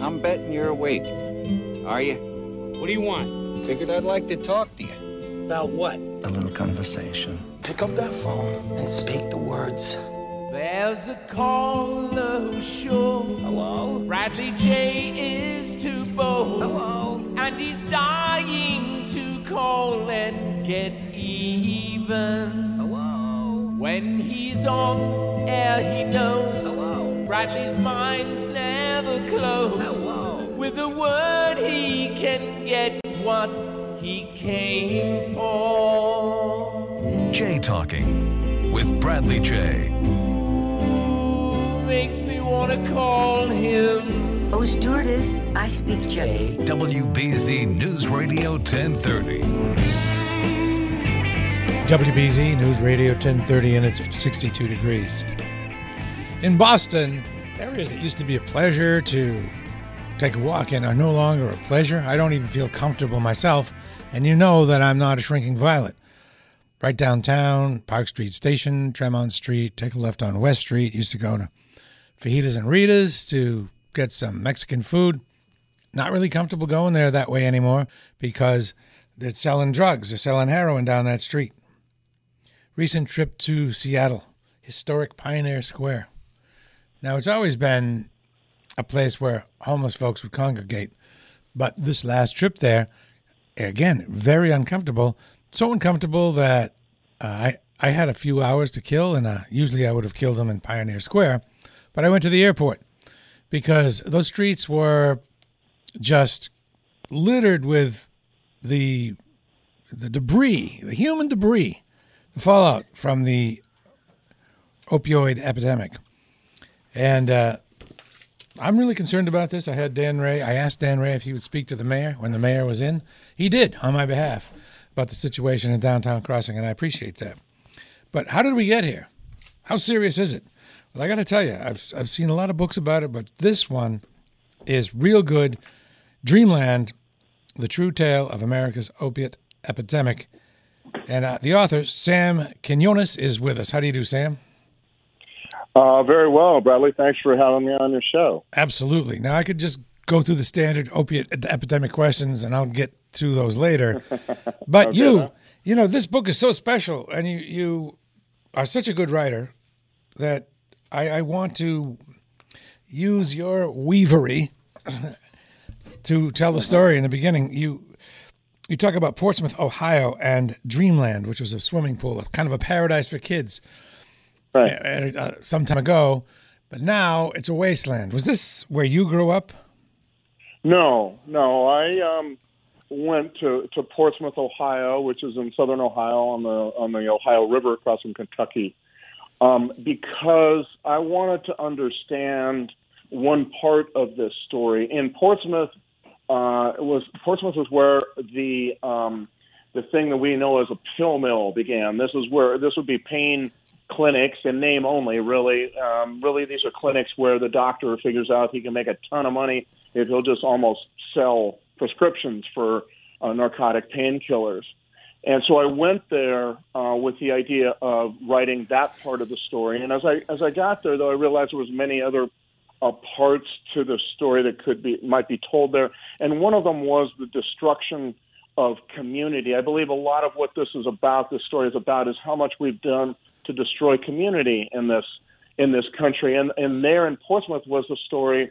I'm betting you're awake. Are you? What do you want? Figured I'd like to talk to you. About what? A little conversation. Pick up that phone and speak the words. There's a caller who's sure. Hello? Bradley Jay is too bold. Hello? And he's dying to call and get even. Hello? When he's on air, he knows. Hello? Bradley's mind's never closed. Hello? With a word, he can get what he came for. Jay Talking with Bradley Jay. Makes me want to call him. Oh, stewardess, I speak Jay. WBZ News Radio 1030. WBZ News Radio 1030, and it's 62 degrees. In Boston, areas that used to be a pleasure to take a walk in are no longer a pleasure. I don't even feel comfortable myself, and you know that I'm not a shrinking violet. Right downtown, Park Street Station, Tremont Street, take a left on West Street, used to go to Fajitas and Rita's to get some Mexican food. Not really comfortable going there that way anymore because they're selling drugs. They're selling heroin down that street. Recent trip to Seattle, historic Pioneer Square. Now, it's always been a place where homeless folks would congregate. But this last trip there, again, very uncomfortable. So uncomfortable that I had a few hours to kill, and usually I would have killed them in Pioneer Square. But I went to the airport because those streets were just littered with the debris, the human debris, the fallout from the opioid epidemic. And I'm really concerned about this. I asked Dan Ray if he would speak to the mayor when the mayor was in. He did on my behalf about the situation in Downtown Crossing, and I appreciate that. But how did we get here? How serious is it? Well, I got to tell you, I've seen a lot of books about it, but this one is real good. Dreamland, The True Tale of America's Opiate Epidemic. And the author, Sam Quinones, is with us. How do you do, Sam? Very well, Bradley. Thanks for having me on your show. Absolutely. Now, I could just go through the standard opiate epidemic questions, and I'll get to those later. But okay, you know, this book is so special, and you are such a good writer that I want to use your weavery to tell the story in the beginning. You talk about Portsmouth, Ohio, and Dreamland, which was a swimming pool, kind of a paradise for kids, right? Some time ago, but now it's a wasteland. Was this where you grew up? No. I went to Portsmouth, Ohio, which is in southern Ohio on the Ohio River across from Kentucky. Because I wanted to understand one part of this story. In Portsmouth, was where the thing that we know as a pill mill began. This would be pain clinics in name only, really. Really, these are clinics where the doctor figures out he can make a ton of money if he'll just almost sell prescriptions for narcotic painkillers. And so I went there with the idea of writing that part of the story. And as I got there, though, I realized there was many other parts to the story that might be told there. And one of them was the destruction of community. I believe a lot of what this story is about, is how much we've done to destroy community in this country. And there in Portsmouth was the story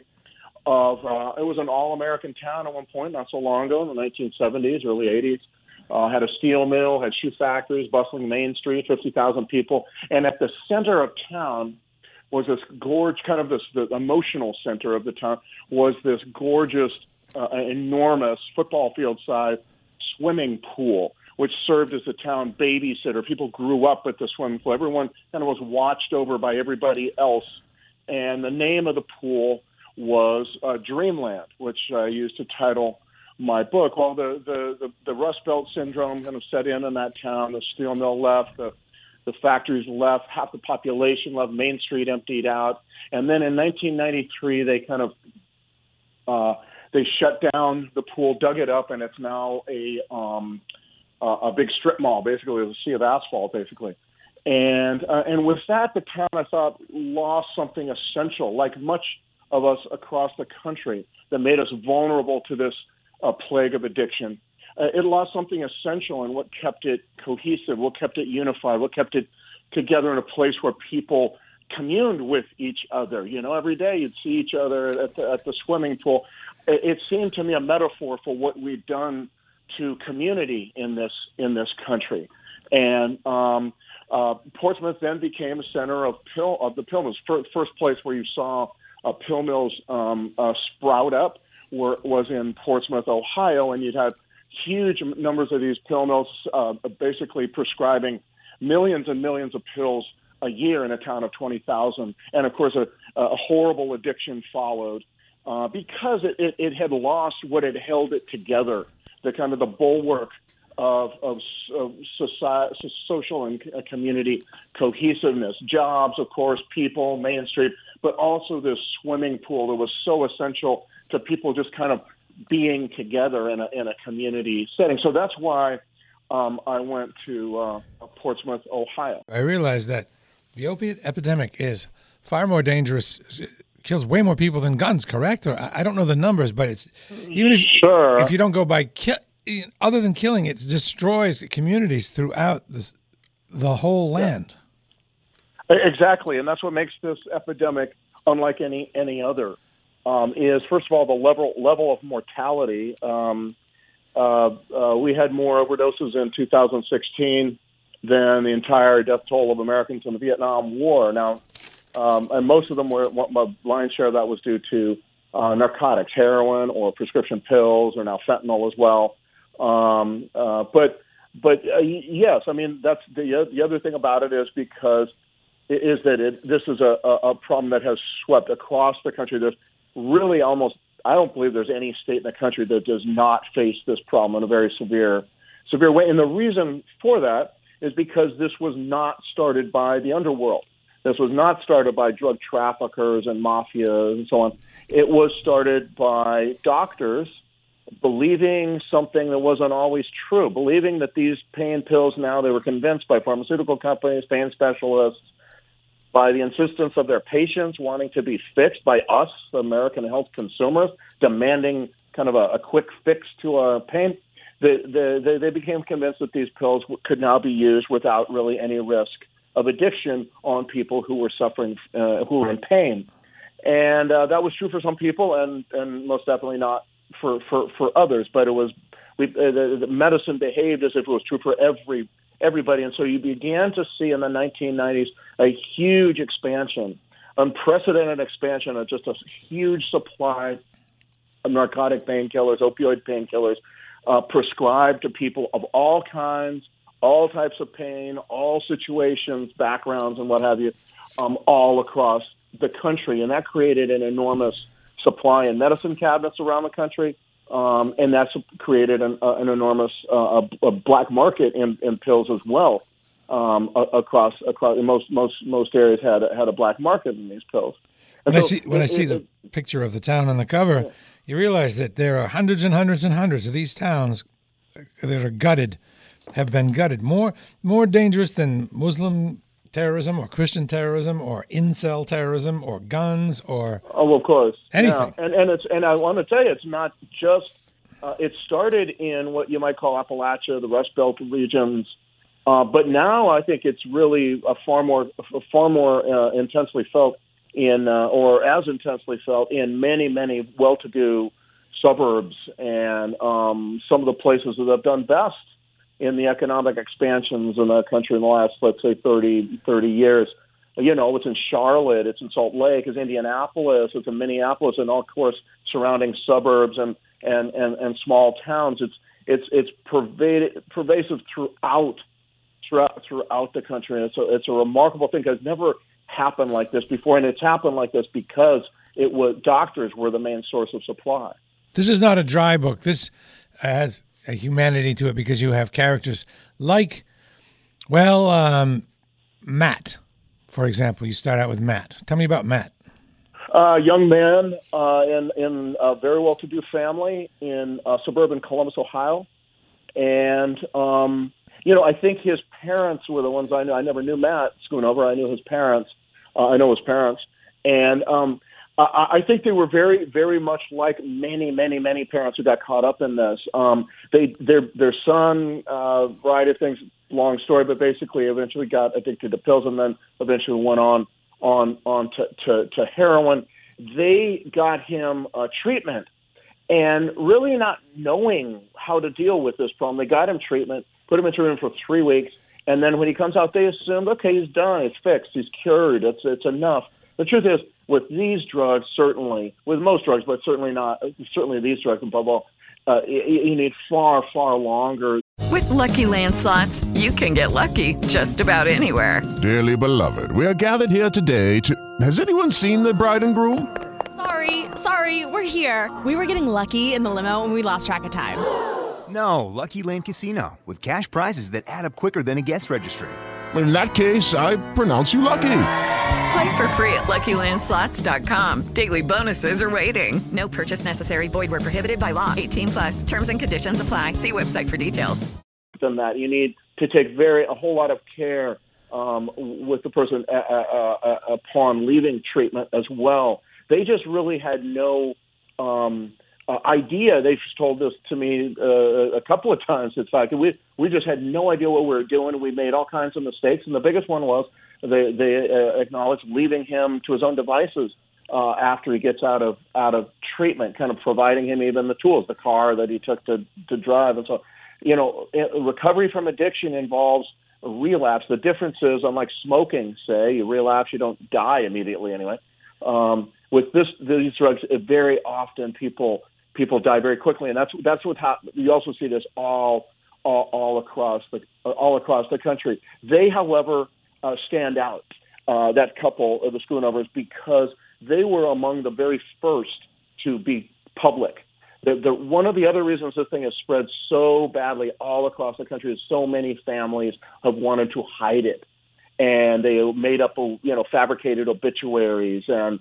of it was an all-American town at one point, not so long ago, in the 1970s, early 80s. Had a steel mill, had shoe factories, bustling Main Street, 50,000 people. And at the center of town was this gorge, the emotional center of the town, was this gorgeous, enormous football field-sized swimming pool, which served as the town babysitter. People grew up at the swimming pool. Everyone kind of was watched over by everybody else. And the name of the pool was Dreamland, which I used to title my book. Well, the Rust Belt syndrome kind of set in that town. The steel mill left, the factories left, half the population left, Main Street emptied out. And then in 1993, they kind of they shut down the pool, dug it up, and it's now a big strip mall, basically, with a sea of asphalt, basically. And with that, the town, I thought, lost something essential, like much of us across the country, that made us vulnerable to this plague of addiction. It lost something essential in what kept it cohesive, what kept it unified, what kept it together in a place where people communed with each other. You know, every day you'd see each other at the swimming pool. It seemed to me a metaphor for what we'd done to community in this country. And Portsmouth then became a center of the pill mills. First place where you saw pill mills sprout up was in Portsmouth, Ohio, and you'd have huge numbers of these pill mills basically prescribing millions and millions of pills a year in a town of 20,000. And, of course, a horrible addiction followed because it had lost what had held it together, the kind of the bulwark of society, social and community cohesiveness, jobs, of course, people, Main Street, but also this swimming pool that was so essential to people just kind of being together in a community setting. So that's why I went to Portsmouth, Ohio. I realized that the opiate epidemic is far more dangerous, kills way more people than guns, correct? Or I don't know the numbers, but it's even if you don't go by other than killing, it destroys communities throughout the whole land. Yeah. Exactly, and that's what makes this epidemic unlike any other. Is first of all the level of mortality. We had more overdoses in 2016 than the entire death toll of Americans in the Vietnam War. Now, and most of them were, my lion's share of that was due to narcotics, heroin, or prescription pills, or now fentanyl as well. But yes, I mean that's the other thing about it is that this is a problem that has swept across the country. There's really I don't believe there's any state in the country that does not face this problem in a very severe way. And the reason for that is because this was not started by the underworld. This was not started by drug traffickers and mafias and so on. It was started by doctors believing something that wasn't always true, believing that these pain pills, now they were convinced by pharmaceutical companies, pain specialists, by the insistence of their patients wanting to be fixed, by us, American health consumers, demanding kind of a quick fix to our pain, they became convinced that these pills could now be used without really any risk of addiction on people who were suffering, who were in pain. And that was true for some people and most definitely not for others. But it was the medicine behaved as if it was true for everybody. And so you began to see in the 1990s a huge expansion, unprecedented expansion of just a huge supply of narcotic painkillers, opioid painkillers, prescribed to people of all kinds, all types of pain, all situations, backgrounds, and what have you, all across the country. And that created an enormous supply in medicine cabinets around the country. And that's created an enormous a black market in pills as well. Across most areas had a black market in these pills. And when I see the picture of the town on the cover, yeah, you realize that there are hundreds and hundreds and hundreds of these towns that are gutted, have been gutted. More dangerous than Muslim terrorism or Christian terrorism or incel terrorism or guns or of course anything. Yeah. And I want to tell you, it's not just it started in what you might call Appalachia, the Rust Belt regions, but now I think it's really far more intensely felt in or as intensely felt in many well-to-do suburbs and some of the places that have done best in the economic expansions in the country in the last, let's say, 30 years. You know, it's in Charlotte, it's in Salt Lake, it's Indianapolis, it's in Minneapolis, and of course surrounding suburbs and small towns. It's pervasive throughout the country, and it's a remarkable thing. It's never happened like this before, and it's happened like this because it was doctors were the main source of supply. This is not a dry book. This has a humanity to it because you have characters like, well, Matt, for example. You start out with Matt. Tell me about Matt. Young man in a very well-to-do family in suburban Columbus, Ohio. And, you know, I think his parents were the ones I knew. I never knew Matt Schoonover. I knew his parents. I know his parents. And I think they were very, very much like many, many, many parents who got caught up in this. Their son, variety of things, long story, but basically eventually got addicted to pills and then eventually went on to heroin. They got him treatment, and really not knowing how to deal with this problem, they got him treatment, put him in treatment for 3 weeks, and then when he comes out, they assumed, okay, he's done, he's fixed, he's cured, it's enough. The truth is, with these drugs, certainly, with most drugs, but certainly these drugs, above all, you need far, far longer. With Lucky Land Slots, you can get lucky just about anywhere. Dearly beloved, we are gathered here today to... Has anyone seen the bride and groom? Sorry, we're here. We were getting lucky in the limo and we lost track of time. No, Lucky Land Casino, with cash prizes that add up quicker than a guest registry. In that case, I pronounce you lucky. Play for free at LuckyLandSlots.com. Daily bonuses are waiting. No purchase necessary. Void where prohibited by law. 18 plus. Terms and conditions apply. See website for details. Than that, you need to take a whole lot of care with the person upon leaving treatment as well. They just really had no idea. They've told this to me a couple of times. In fact, we just had no idea what we were doing. We made all kinds of mistakes, and the biggest one was. They acknowledged leaving him to his own devices after he gets out of treatment, kind of providing him even the tools, the car that he took to drive. And so, you know, recovery from addiction involves a relapse. The difference is, unlike smoking, say, you relapse, you don't die immediately anyway. With these drugs, very often people die very quickly, and that's what you also see this all across the country. They, however. Stand out, that couple of the Schoonovers, because they were among the very first to be public. One of the other reasons this thing has spread so badly all across the country is so many families have wanted to hide it, and they made up, fabricated obituaries and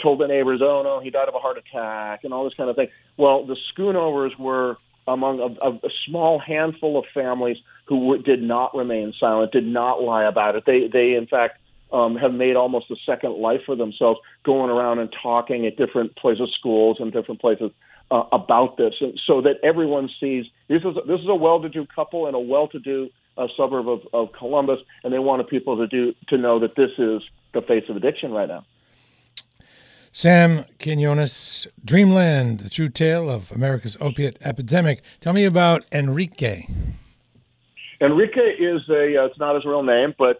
told the neighbors, oh no, he died of a heart attack and all this kind of thing. Well, the Schoonovers were among a small handful of families who did not remain silent, did not lie about it. They in fact, have made almost a second life for themselves, going around and talking at different places, schools and different places about this, and so that everyone sees this is a well-to-do couple in a well-to-do suburb of Columbus, and they wanted people to know that this is the face of addiction right now. Sam Quinones, Dreamland, the true tale of America's opiate epidemic. Tell me about Enrique. Enrique is it's not his real name, but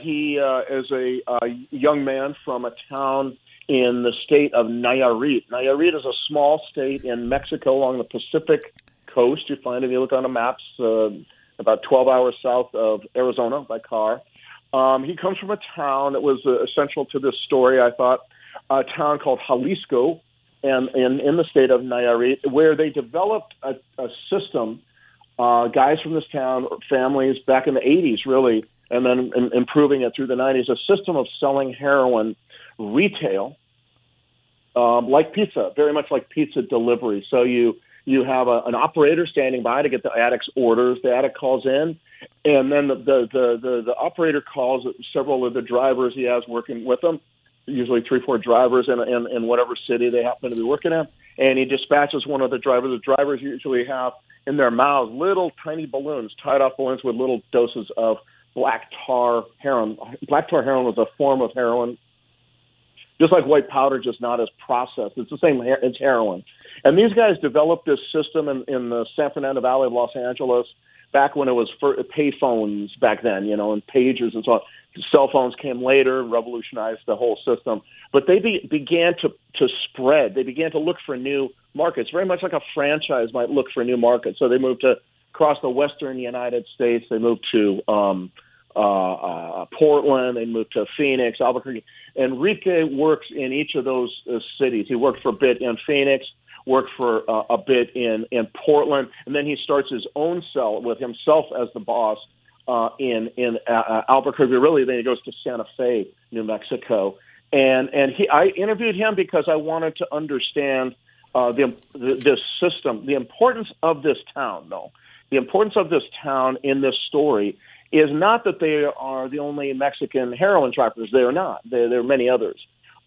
he is a young man from a town in the state of Nayarit. Nayarit is a small state in Mexico along the Pacific coast. You find it, if you look on the maps, about 12 hours south of Arizona by car. He comes from a town that was essential to this story, I thought. A town called Xalisco, and in the state of Nayarit, where they developed a system. Guys from this town, families back in the 80s, really, and then improving it through the 90s, a system of selling heroin retail, like pizza, very much like pizza delivery. So you have an operator standing by to get the addict's orders. The addict calls in, and then the operator calls several of the drivers he has working with him. Usually 3-4 drivers in whatever city they happen to be working at, and he dispatches one of the drivers. The drivers usually have in their mouths little tiny balloons, tied-off balloons with little doses of black tar heroin. Black tar heroin was a form of heroin, just like white powder, just not as processed. It's the same, it's heroin. And these guys developed this system in the San Fernando Valley of Los Angeles back when it was for pay phones back then, and pagers and so on. Cell phones came later, revolutionized the whole system. But they began to spread. They began to look for new markets, very much like a franchise might look for new markets. So they moved across the western United States. They moved to Portland. They moved to Phoenix, Albuquerque. Enrique works in each of those cities. He worked for a bit in Phoenix, worked for a bit in Portland, and then he starts his own cell with himself as the boss in Albuquerque. Really, then he goes to Santa Fe, New Mexico, and I interviewed him because I wanted to understand this system, the importance of this town, though. The importance of this town in this story is not that they are the only Mexican heroin traffickers. They are not. There are many others.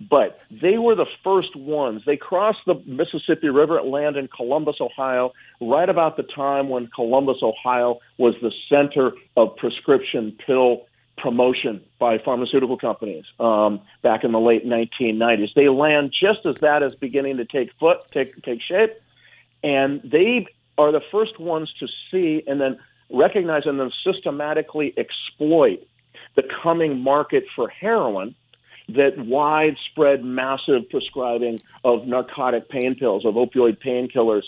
But they were the first ones. They crossed the Mississippi River at land in Columbus, Ohio, right about the time when Columbus, Ohio was the center of prescription pill promotion by pharmaceutical companies back in the late 1990s. They land just as that is beginning to take shape, and they are the first ones to see and then recognize and then systematically exploit the coming market for heroin, that widespread massive prescribing of narcotic pain pills, of opioid painkillers,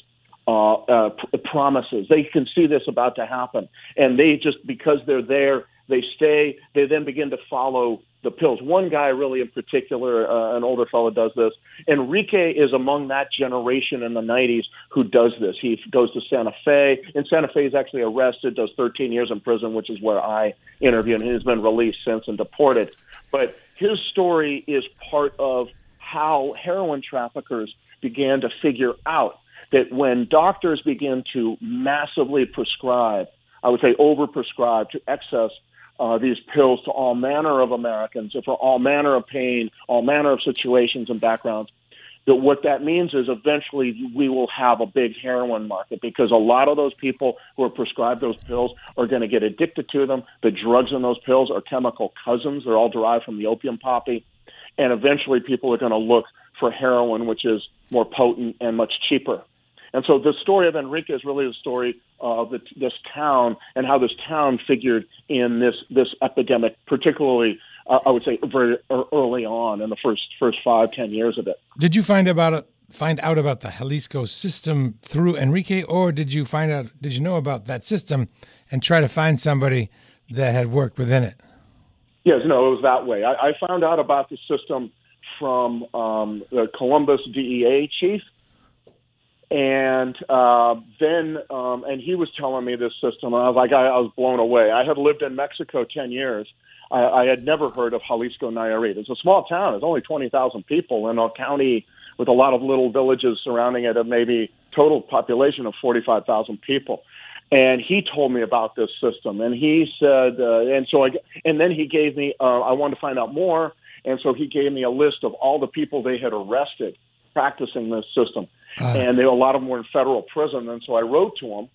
promises. They can see this about to happen. And they just, because they're there, they stay, they then begin to follow the pills. One guy really in particular, an older fellow, does this. Enrique is among that generation in the 90s who does this. He goes to Santa Fe. In Santa Fe, he's actually arrested, does 13 years in prison, which is where I interviewed, and he's been released since and deported. But his story is part of how heroin traffickers began to figure out that when doctors begin to massively prescribe, I would say overprescribe to excess, these pills to all manner of Americans, for all manner of pain, all manner of situations and backgrounds, that what that means is eventually we will have a big heroin market, because a lot of those people who are prescribed those pills are going to get addicted to them. The drugs in those pills are chemical cousins. They're all derived from the opium poppy. And eventually people are going to look for heroin, which is more potent and much cheaper. And so the story of Enrique is really the story of this town and how this town figured in this epidemic, particularly, I would say, very early on in the first 5-10 years of it. Did you find out about the Xalisco system through Enrique, or did you know about that system and try to find somebody that had worked within it? Yes, no, it was that way. I found out about the system from the Columbus DEA chief. And then he was telling me this system, and I was like, I was blown away. I had lived in Mexico 10 years. I had never heard of Xalisco, Nayarit. It's a small town. It's only 20,000 people in a county with a lot of little villages surrounding it, of maybe total population of 45,000 people. And he told me about this system, and he said, and then he gave me, I wanted to find out more, and so he gave me a list of all the people they had arrested practicing this system. And a lot of them were in federal prison, and so I wrote to them,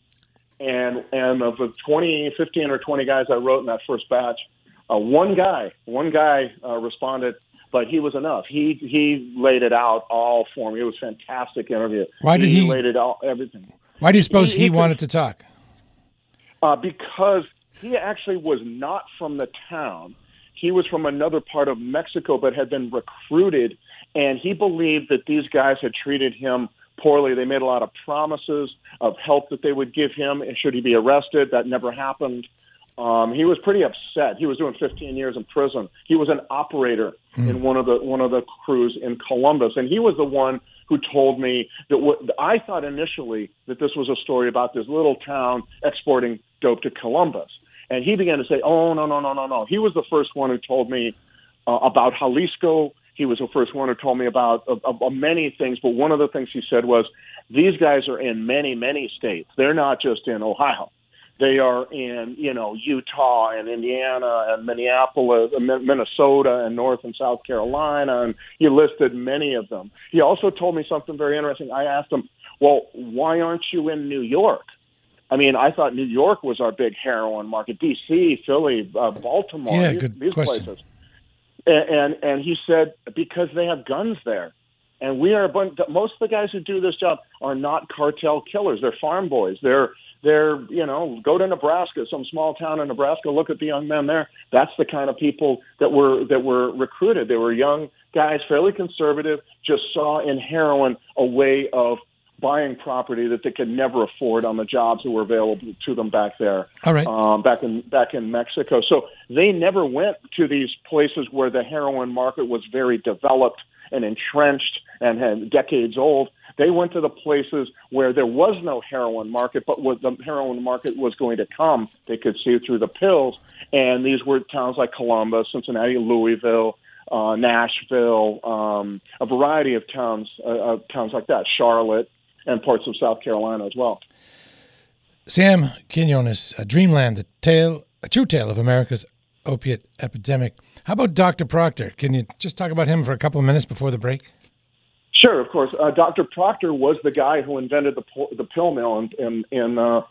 and of the 15 or 20 guys I wrote in that first batch, one guy responded, but he was enough. He laid it out all for me. It was a fantastic interview. Why did he laid it out everything? Why do you suppose he wanted to talk? Because he actually was not from the town. He was from another part of Mexico, but had been recruited, and he believed that these guys had treated him poorly. They made a lot of promises of help that they would give him, and should he be arrested, that never happened. He was pretty upset. He was doing 15 years in prison. He was an operator in one of the crews in Columbus, and he was the one who told me that what I thought initially, that this was a story about this little town exporting dope to Columbus. And he began to say, oh, no. He was the first one who told me about Xalisco. He was the first one who told me about many things, but one of the things he said was, these guys are in many, many states. They're not just in Ohio. They are in, Utah and Indiana and Minneapolis, Minnesota and North and South Carolina, and he listed many of them. He also told me something very interesting. I asked him, well, why aren't you in New York? I mean, I thought New York was our big heroin market, D.C., Philly, Baltimore, these places. And he said, because they have guns there. And most of the guys who do this job are not cartel killers. They're farm boys. They're go to Nebraska, some small town in Nebraska, look at the young men there. That's the kind of people that were recruited. They were young guys, fairly conservative, just saw in heroin a way of buying property that they could never afford on the jobs that were available to them back there. All right. Back in Mexico. So they never went to these places where the heroin market was very developed and entrenched and had decades old. They went to the places where there was no heroin market, but what the heroin market was going to come, they could see through the pills. And these were towns like Columbus, Cincinnati, Louisville, Nashville, a variety of towns like that, Charlotte, and parts of South Carolina as well. Sam Quinones, Dreamland, a true tale of America's opiate epidemic. How about Dr. Proctor? Can you just talk about him for a couple of minutes before the break? Sure, of course. Dr. Proctor was the guy who invented the pill mill in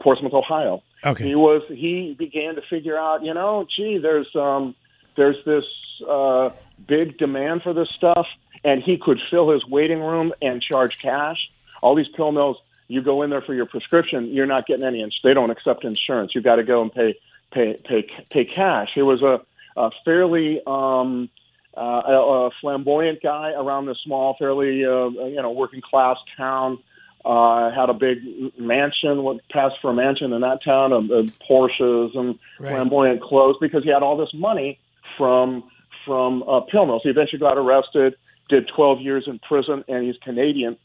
Portsmouth, Ohio. Okay. He began to figure out, there's this big demand for this stuff, and he could fill his waiting room and charge cash. All these pill mills, you go in there for your prescription, you're not getting any. They don't accept insurance. You've got to go and pay cash. He was a fairly a flamboyant guy around this small, fairly working class town. Had a big mansion, what passed for a mansion in that town, Porsches and flamboyant clothes, because he had all this money from pill mills. He eventually got arrested, did 12 years in prison, and he's Canadian,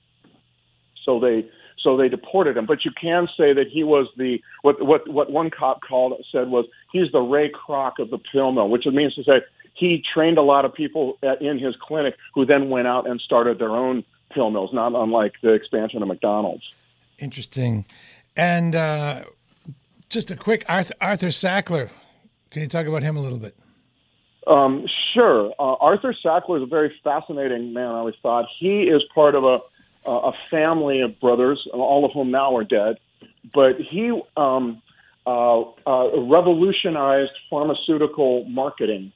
so they deported him. But you can say that he was the what one cop said was he's the Ray Kroc of the pill mill, which means to say he trained a lot of people in his clinic who then went out and started their own pill mills, not unlike the expansion of McDonald's. Interesting. And just a quick Arthur Sackler. Can you talk about him a little bit? Sure. Arthur Sackler is a very fascinating man, I always thought. He is part of a family of brothers, all of whom now are dead. But he revolutionized pharmaceutical marketing.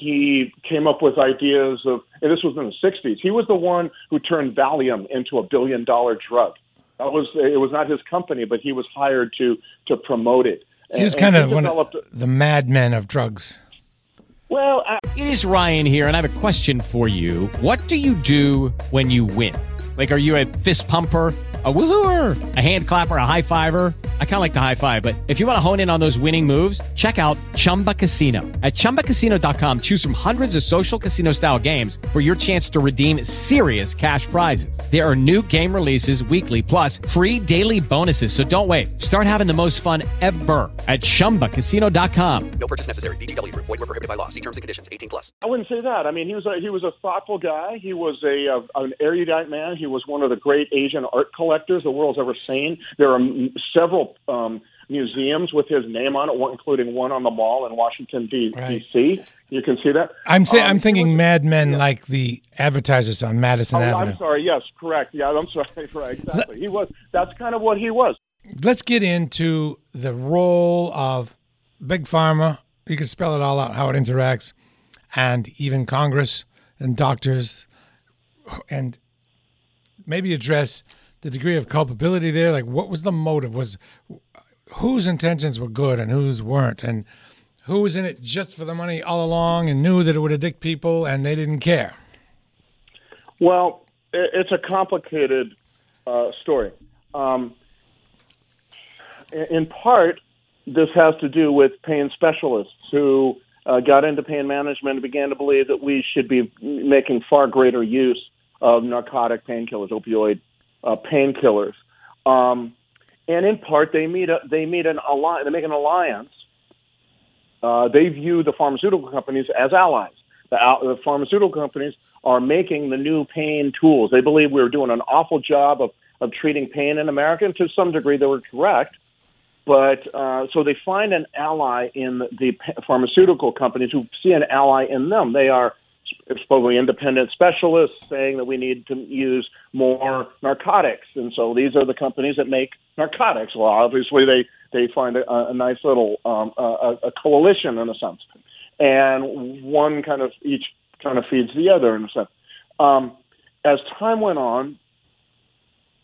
He came up with ideas and this was in the 60s. He was the one who turned Valium into $1 billion drug. It was not his company, but he was hired to promote it. So he was kind of one of the madmen of drugs. Well, it is Ryan here, and I have a question for you. What do you do when you win? Like, are you a fist pumper, a woohooer, a hand clapper, a high fiver? I kind of like the high five, but if you want to hone in on those winning moves, check out Chumba Casino. At ChumbaCasino.com, choose from hundreds of social casino style games for your chance to redeem serious cash prizes. There are new game releases weekly, plus free daily bonuses. So don't wait. Start having the most fun ever at ChumbaCasino.com. No purchase necessary. VGW. Void where prohibited by law. See terms and conditions. 18+. I wouldn't say that. I mean, he was a thoughtful guy. He was an erudite man. He was one of the great Asian art collectors the world's ever seen. There are several museums with his name on it, including one on the mall in Washington, D.C. You can see that. I'm thinking Mad Men, like the advertisers on Madison Avenue. I'm sorry. Yes, correct. Yeah, I'm sorry. Right, exactly. That's kind of what he was. Let's get into the role of Big Pharma. You can spell it all out, how it interacts, and even Congress and doctors, and maybe address the degree of culpability there. Like, what was the motive? Whose intentions were good and whose weren't, and who was in it just for the money all along and knew that it would addict people and they didn't care? Well, it's a complicated story. In part, this has to do with pain specialists who got into pain management and began to believe that we should be making far greater use of narcotic painkillers, opioid painkillers. And in part, they make an alliance. They view the pharmaceutical companies as allies. The pharmaceutical companies are making the new pain tools. They believe we were doing an awful job of treating pain in America, and to some degree they were correct. But so they find an ally in the pharmaceutical companies who see an ally in them. They are supposedly independent specialists saying that we need to use more narcotics. And so these are the companies that make narcotics. Well, obviously they find a nice little a coalition in a sense. And one kind of each kind of feeds the other in a sense. As time went on,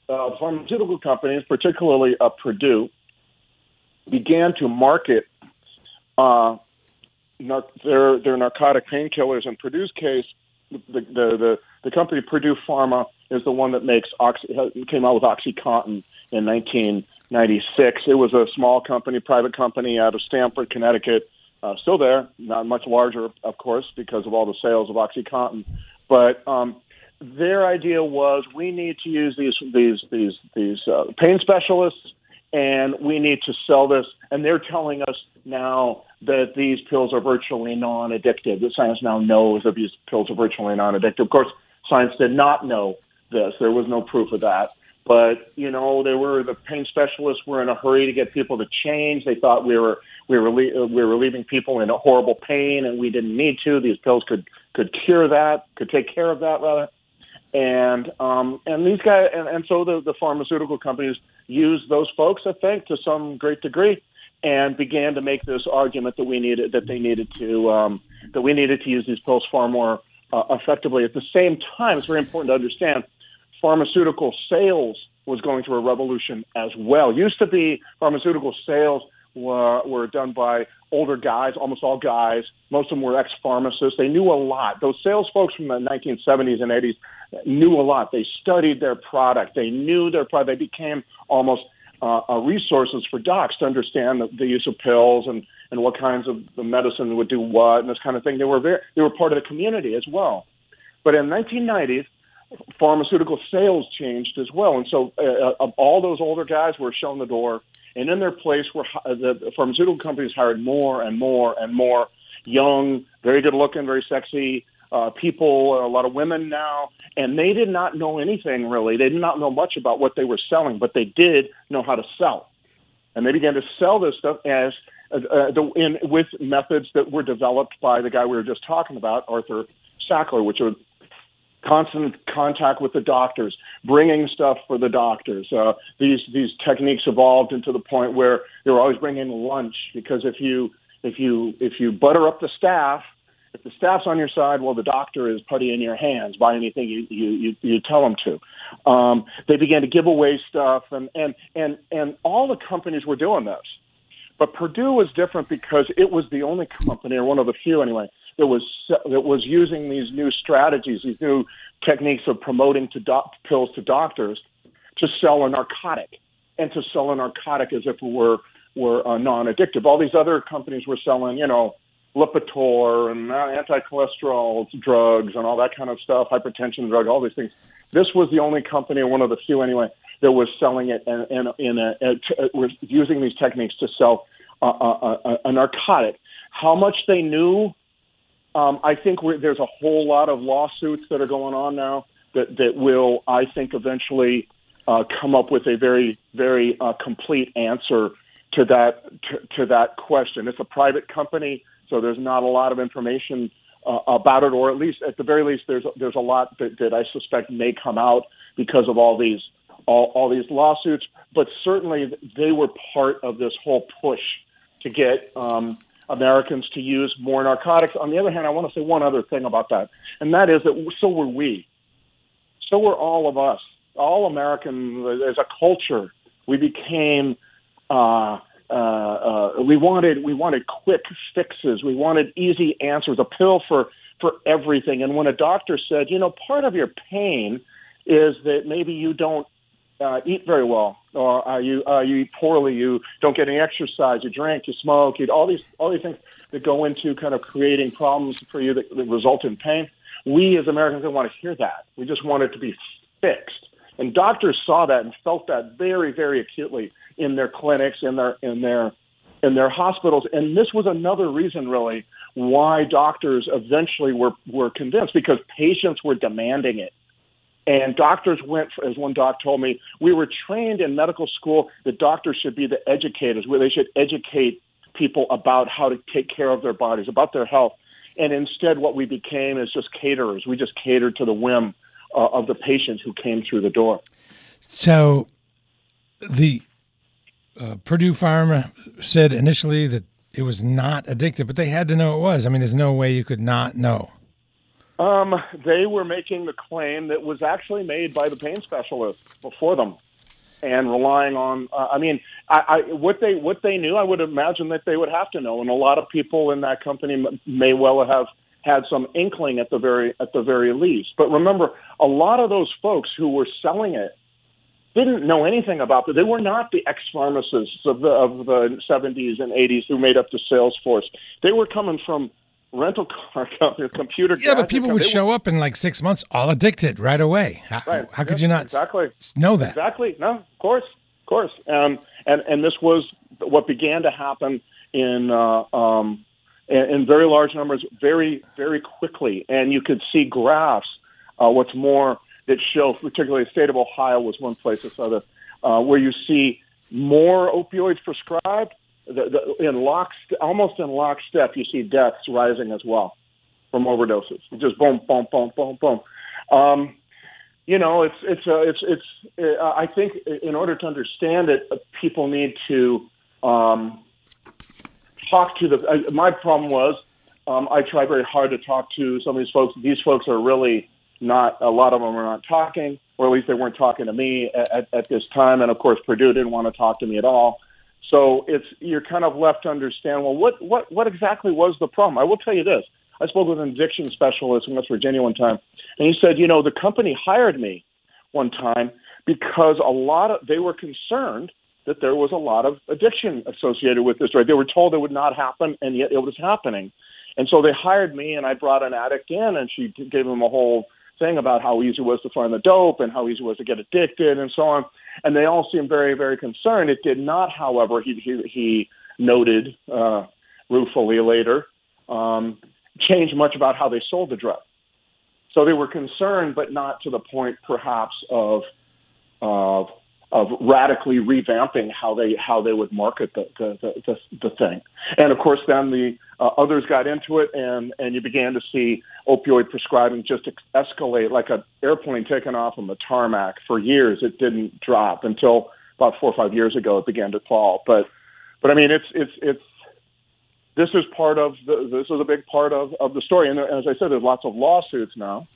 pharmaceutical companies, particularly Purdue, began to market their narcotic painkillers. In Purdue's case, the company Purdue Pharma is the one that makes came out with OxyContin in 1996. It was a small company, private company out of Stamford, Connecticut. Still there, not much larger, of course, because of all the sales of OxyContin. But their idea was we need to use these pain specialists, and we need to sell this. And they're telling us now that these pills are virtually non-addictive. The science now knows that these pills are virtually non-addictive. Of course, science did not know this. There was no proof of that. But, you know, the pain specialists were in a hurry to get people to change. They thought we were leaving people in a horrible pain, and we didn't need to. These pills could cure that, could take care of that, rather. And these guys, and so the pharmaceutical companies used those folks, I think, to some great degree, and began to make this argument that we needed to use these pills far more effectively. At the same time, it's very important to understand pharmaceutical sales was going through a revolution as well. It used to be pharmaceutical sales were done by older guys, almost all guys. Most of them were ex-pharmacists. They knew a lot. Those sales folks from the 1970s and 80s knew a lot. They studied their product. They knew their product. They became almost resources for docs to understand the use of pills and what kinds of the medicine would do what and this kind of thing. They were part of the community as well. But in the 1990s, pharmaceutical sales changed as well. And so all those older guys were shown the door. And in their place, the pharmaceutical companies hired more and more and more young, very good-looking, very sexy people, a lot of women now. And they did not know anything, really. They did not know much about what they were selling, but they did know how to sell. And they began to sell this stuff as with methods that were developed by the guy we were just talking about, Arthur Sackler, which are constant contact with the doctors, bringing stuff for the doctors. These techniques evolved into the point where they were always bringing lunch, because if you butter up the staff, if the staff's on your side, well, the doctor is putty in your hands. Buy anything you tell them to. They began to give away stuff, and all the companies were doing this, but Purdue was different because it was the only company, or one of the few anyway, that was using these new strategies, these new techniques of promoting pills to doctors to sell a narcotic, and to sell a narcotic as if it were non-addictive. All these other companies were selling, you know, Lipitor and anti-cholesterol drugs and all that kind of stuff, hypertension drug, all these things. This was the only company, one of the few anyway, that was selling it and was using these techniques to sell a narcotic. How much they knew. I think there's a whole lot of lawsuits that are going on now that will, I think, eventually come up with a very, very complete answer to that question. It's a private company, so there's not a lot of information about it, or at the very least, there's a lot that I suspect may come out because of all these lawsuits. But certainly, they were part of this whole push to get Americans to use more narcotics. On the other hand, I want to say one other thing about that, and that is that so were we. So were all of us. All Americans, as a culture, we became, we wanted quick fixes. We wanted easy answers, a pill for everything. And when a doctor said, you know, part of your pain is that maybe you don't eat very well, or you eat poorly, you don't get any exercise, you drink, you smoke, you all these things that go into kind of creating problems for you that result in pain. We as Americans didn't want to hear that. We just wanted it to be fixed. And doctors saw that and felt that very, very acutely in their clinics, in their hospitals. And this was another reason, really, why doctors eventually were convinced, because patients were demanding it. And doctors went, as one doc told me, we were trained in medical school that doctors should be the educators, where they should educate people about how to take care of their bodies, about their health. And instead, what we became is just caterers. We just catered to the whim of the patients who came through the door. So the Purdue Pharma said initially that it was not addictive, but they had to know it was. I mean, there's no way you could not know. They were making the claim that was actually made by the pain specialists before them, and relying on. What they knew, I would imagine that they would have to know, and a lot of people in that company may well have had some inkling at the very least. But remember, a lot of those folks who were selling it didn't know anything about it. They were not the ex-pharmacists of the 70s and 80s who made up the sales force. They were coming from rental car companies, computer. Yeah, but people would show up in like 6 months, all addicted right away. How could you not know that? Exactly. No, of course. And this was what began to happen in very large numbers, very, very quickly. And you could see graphs, what's more, that show, particularly the state of Ohio was one place, this other, where you see more opioids prescribed, almost in lockstep, you see deaths rising as well from overdoses. Just boom, boom, boom, boom, boom. I think in order to understand it, people need to talk to the. My problem was I try very hard to talk to some of these folks. These folks are really. Not a lot of them are not talking, or at least they weren't talking to me at this time. And of course, Purdue didn't want to talk to me at all. So you're kind of left to understand. Well, what exactly was the problem? I will tell you this: I spoke with an addiction specialist in West Virginia one time, and he said, the company hired me one time because they were concerned that there was a lot of addiction associated with this. Right? They were told it would not happen, and yet it was happening. And so they hired me, and I brought an addict in, and she gave him a whole thing about how easy it was to find the dope and how easy it was to get addicted and so on. And they all seemed very, very concerned. It did not, however, he noted ruefully later, change much about how they sold the drug. So they were concerned, but not to the point perhaps of radically revamping how they would market the thing. And of course, then the others got into it, and you began to see opioid prescribing just escalate like an airplane taking off from the tarmac. For years, it didn't drop until about 4 or 5 years ago. It began to fall. But I mean, it's this is part of a big part of the story. And as I said, there's lots of lawsuits now.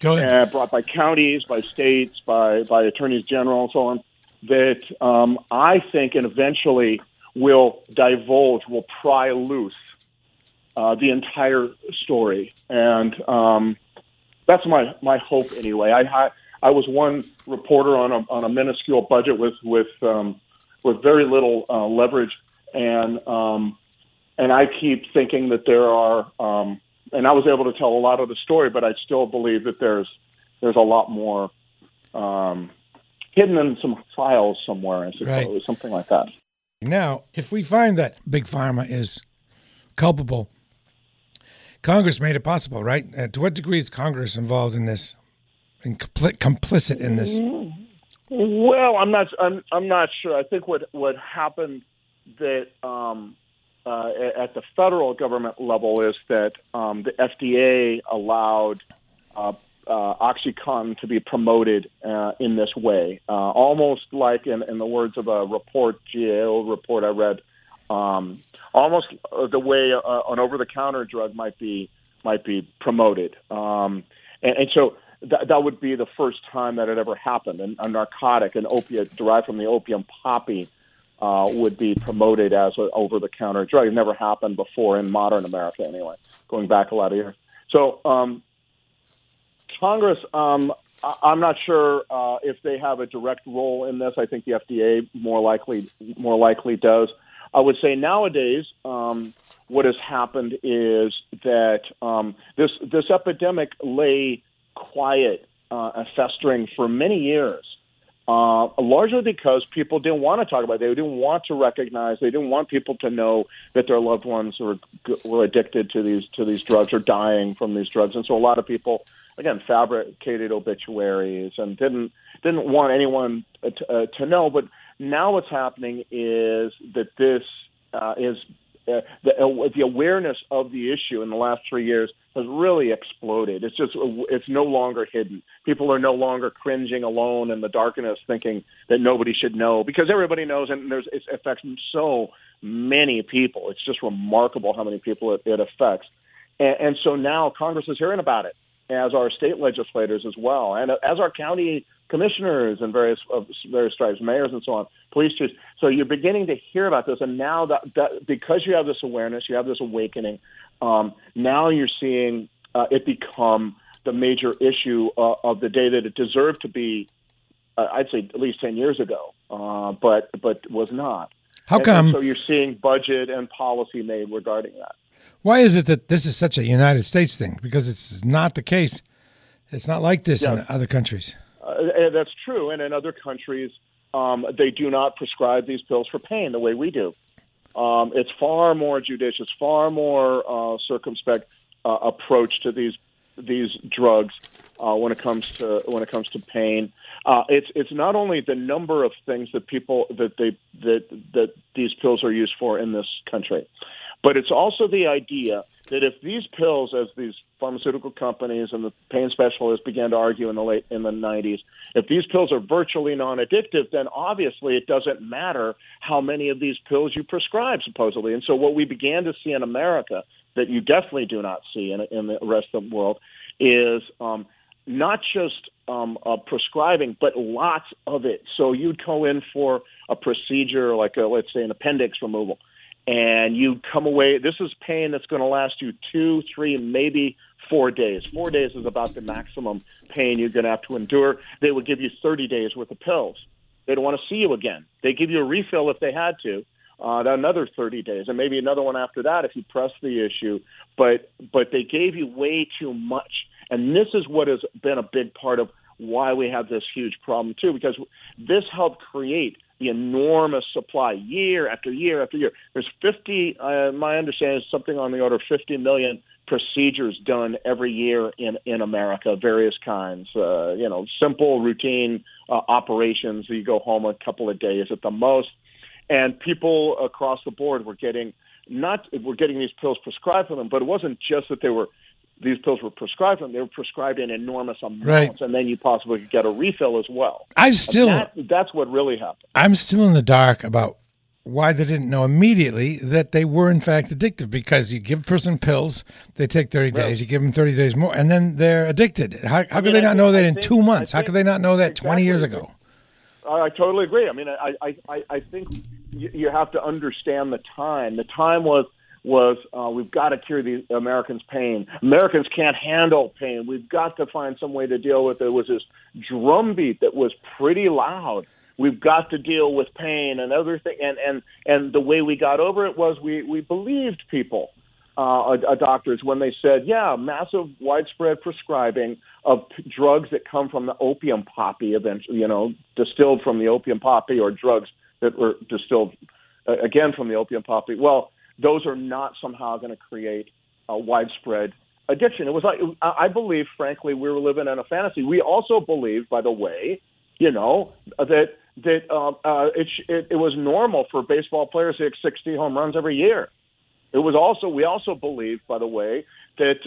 Go ahead. Brought by counties, by states, by attorneys general, and so on, that I think and eventually will pry loose the entire story. And that's my hope anyway. I was one reporter on a minuscule budget with very little leverage, and I keep thinking that there are. And I was able to tell a lot of the story, but I still believe that there's a lot more hidden in some files somewhere, I suppose, right. Something like that. Now, if we find that Big Pharma is culpable, Congress made it possible, right? To what degree is Congress involved in this and complicit in this? Well, I'm not sure. I think what happened that. At the federal government level is that the FDA allowed OxyContin to be promoted in this way, almost like in the words of a GAO report I read, almost the way an over-the-counter drug might be promoted, and so that would be the first time that it ever happened. A narcotic, an opiate derived from the opium poppy. Would be promoted as an over-the-counter drug. It never happened before in modern America, anyway, going back a lot of years. So Congress, I'm not sure if they have a direct role in this. I think the FDA more likely does. I would say nowadays what has happened is that this epidemic lay quiet and festering for many years. Largely because people didn't want to talk about it. They didn't want to recognize. They didn't want people to know that their loved ones were addicted to these drugs or dying from these drugs. And so a lot of people, again, fabricated obituaries and didn't want anyone to know. But now what's happening is that this is the awareness of the issue in the last 3 years has really exploded. It's just, it's no longer hidden. People are no longer cringing alone in the darkness thinking that nobody should know because everybody knows, and it affects so many people. It's just remarkable how many people it affects. And so now Congress is hearing about it, as are state legislators as well, and as are county commissioners and various stripes, mayors and so on, police chiefs. So you're beginning to hear about this, and now that because you have this awareness, you have this awakening, Now you're seeing it become the major issue of the day that it deserved to be, I'd say at least 10 years ago, but was not. How come? And so you're seeing budget and policy made regarding that. Why is it that this is such a United States thing? Because it's not the case. It's not like this in other countries. That's true. And in other countries, they do not prescribe these pills for pain the way we do. It's far more judicious, far more circumspect approach to these drugs when it comes to pain. It's not only the number of things that that these pills are used for in this country, but it's also the idea that if these pills, as these pharmaceutical companies and the pain specialists began to argue in the 90s, if these pills are virtually non-addictive, then obviously it doesn't matter how many of these pills you prescribe, supposedly. And so what we began to see in America that you definitely do not see in the rest of the world is not just prescribing, but lots of it. So you'd go in for a procedure like, let's say, an appendix removal. And you come away, this is pain that's going to last you 2, 3, maybe 4 days. 4 days is about the maximum pain you're going to have to endure. They would give you 30 days worth of pills. They don't want to see you again. They give you a refill if they had to, another 30 days, and maybe another one after that if you press the issue. But they gave you way too much. And this is what has been a big part of why we have this huge problem, too, because this helped create the enormous supply year after year after year. There's 50, my understanding is something on the order of 50 million procedures done every year in America, various kinds, simple, routine operations. You go home a couple of days at the most. And people across the board were getting these pills prescribed for them, but it wasn't just that these pills were prescribed for them. They were prescribed in enormous amounts, right. And then you possibly could get a refill as well. That's what really happened. I'm still in the dark about why they didn't know immediately that they were, in fact, addictive, because you give a person pills, they take 30 days, you give them 30 days more, and then they're addicted. How could they not know that in 2 months? How could they not know that exactly 20 years ago? I totally agree. I mean, I think you have to understand the time. The time was we've got to cure the Americans' pain. Americans can't handle pain. We've got to find some way to deal with it. It was this drumbeat that was pretty loud. We've got to deal with pain and everything. And the way we got over it was we believed people, doctors, when they said, massive widespread prescribing of drugs that come from the opium poppy, eventually, distilled from the opium poppy, or drugs that were distilled, again, from the opium poppy. Well, those are not somehow going to create a widespread addiction. It was like, I believe, frankly, we were living in a fantasy. We also believe, by the way, that it was normal for baseball players to hit 60 home runs every year. We also believe, by the way, that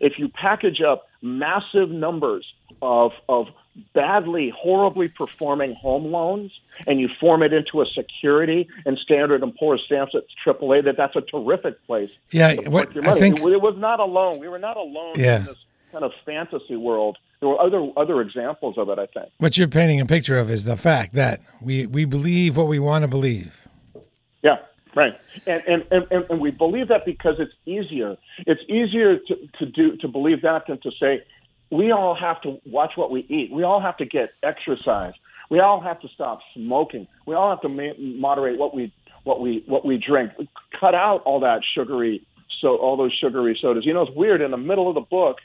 if you package up massive numbers of badly, horribly performing home loans, and you form it into a security and Standard & Poor's stamps at AAA, that's a terrific place. Yeah, I think it was not alone. We were not alone in this kind of fantasy world. There were other examples of it, I think. What you're painting a picture of is the fact that we believe what we want to believe. Yeah, right. And we believe that because it's easier. It's easier to believe that than to say, we all have to watch what we eat. We all have to get exercise. We all have to stop smoking. We all have to moderate what we drink. Cut out all that sugary, so all those sugary sodas. It's weird. In the middle of the book,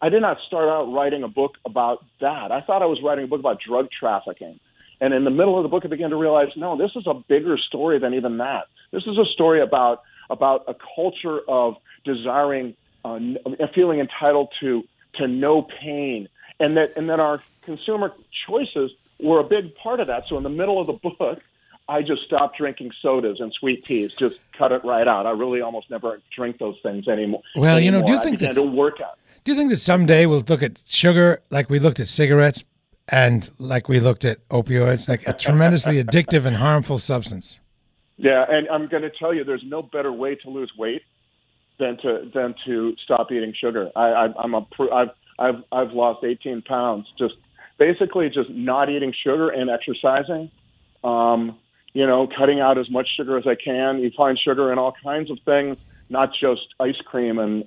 I did not start out writing a book about that. I thought I was writing a book about drug trafficking, and in the middle of the book, I began to realize, no, this is a bigger story than even that. This is a story about a culture of desiring, feeling entitled to no pain, and that our consumer choices were a big part of that. So in the middle of the book, I just stopped drinking sodas and sweet teas, just cut it right out. I really almost never drink those things anymore. Well, do you think that it'll work out? Do you think that someday we'll look at sugar like we looked at cigarettes and like we looked at opioids, like a tremendously addictive and harmful substance? Yeah, and I'm going to tell you, there's no better way to lose weight than to stop eating sugar. I've lost 18 pounds just not eating sugar and exercising. Cutting out as much sugar as I can. You find sugar in all kinds of things. not just ice cream and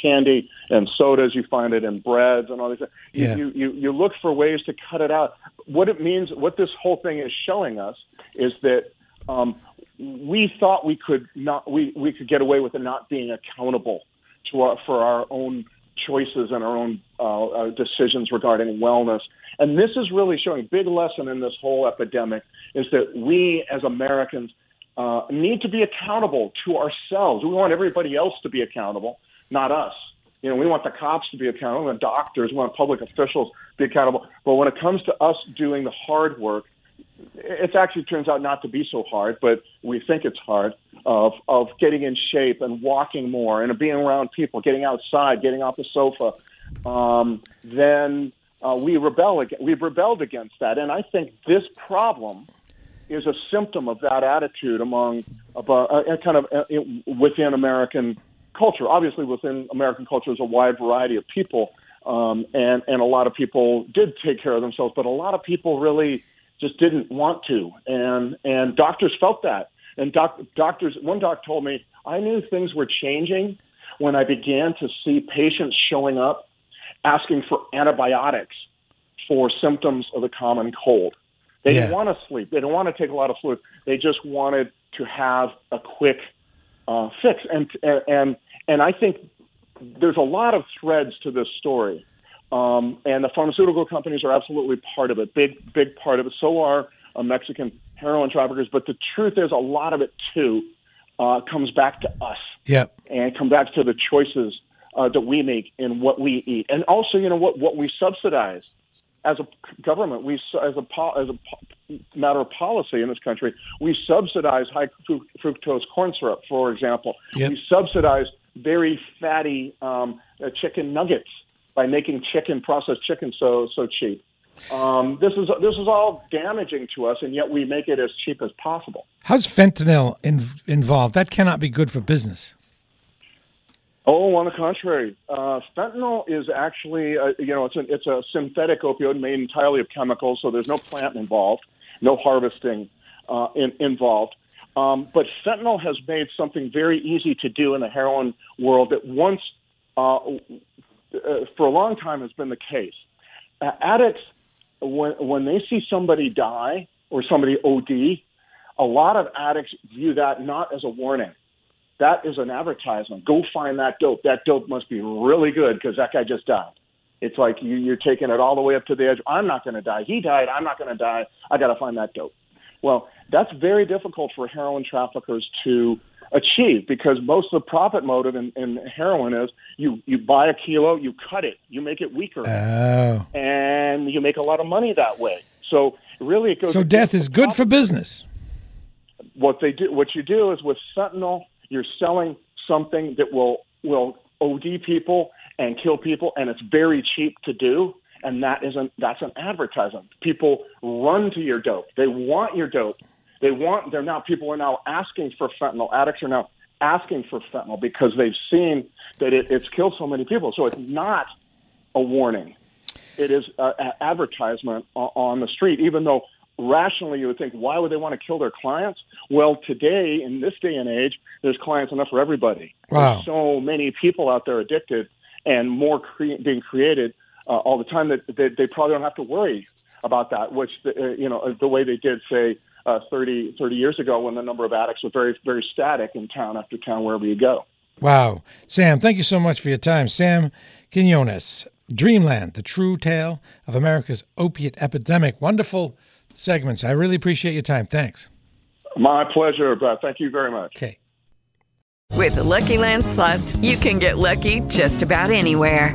candy and sodas. You find it in breads and all these things. Yeah. You look for ways to cut it out. What it means, what this whole thing is showing us, is that we thought we could get away with it not being accountable to for our own choices and our own decisions regarding wellness. And this is really showing a big lesson in this whole epidemic, is that we as Americans need to be accountable to ourselves. We want everybody else to be accountable, not us. You know, we want the cops to be accountable, we want doctors, we want public officials to be accountable. But when it comes to us doing the hard work, it actually turns out not to be so hard, but we think it's hard, of getting in shape and walking more and being around people, getting outside, getting off the sofa, we've rebelled against that. And I think this problem is a symptom of that attitude within American culture. Obviously, within American culture is a wide variety of people, and a lot of people did take care of themselves, but a lot of people really just didn't want to, and doctors felt that. And one doc told me, I knew things were changing when I began to see patients showing up asking for antibiotics for symptoms of the common cold. They didn't want to sleep. They didn't want to take a lot of fluid. They just wanted to have a quick fix. And I think there's a lot of threads to this story. And the pharmaceutical companies are absolutely part of it, big part of it. So are Mexican heroin traffickers. But the truth is, a lot of it, too, comes back to us. Yeah. And come back to the choices that we make in what we eat. And also, you know, what we subsidize as a government, as a matter of policy in this country, we subsidize high fructose corn syrup, for example. Yep. We subsidize very fatty chicken nuggets by making processed chicken so cheap. This is all damaging to us, and yet we make it as cheap as possible. How's fentanyl involved? That cannot be good for business. Oh, on the contrary, fentanyl is actually it's a synthetic opioid made entirely of chemicals. So there's no plant involved, no harvesting involved. But fentanyl has made something very easy to do in the heroin world that once. For a long time has been the case. Addicts, when they see somebody die or somebody OD, a lot of addicts view that not as a warning. That is an advertisement. Go find that dope. That dope must be really good because that guy just died. It's like you're taking it all the way up to the edge. I'm not going to die. He died. I'm not going to die. I got to find that dope. Well, that's very difficult for heroin traffickers to achieve, because most of the profit motive in heroin is you buy a kilo, you cut it, you make it weaker, and you make a lot of money that way. So really, it goes. So death is good for business. What you do is with fentanyl, you're selling something that will OD people and kill people, and it's very cheap to do. And that's an advertisement. People run to your dope. They want your dope. People are now asking for fentanyl. Addicts are now asking for fentanyl because they've seen that it's killed so many people. So it's not a warning. It is an advertisement on the street, even though rationally you would think, why would they want to kill their clients? Well, today, in this day and age, there's clients enough for everybody. Wow. There's so many people out there addicted and more being created all the time that they probably don't have to worry about that, which, the way they did, say, 30 years ago, when the number of addicts was very, very static in town after town, wherever you go. Wow. Sam, thank you so much for your time. Sam Quinones, Dreamland, the true tale of America's opiate epidemic. Wonderful segments. I really appreciate your time. Thanks. My pleasure, Brad. Thank you very much. Okay. With the Lucky Land Slots, you can get lucky just about anywhere.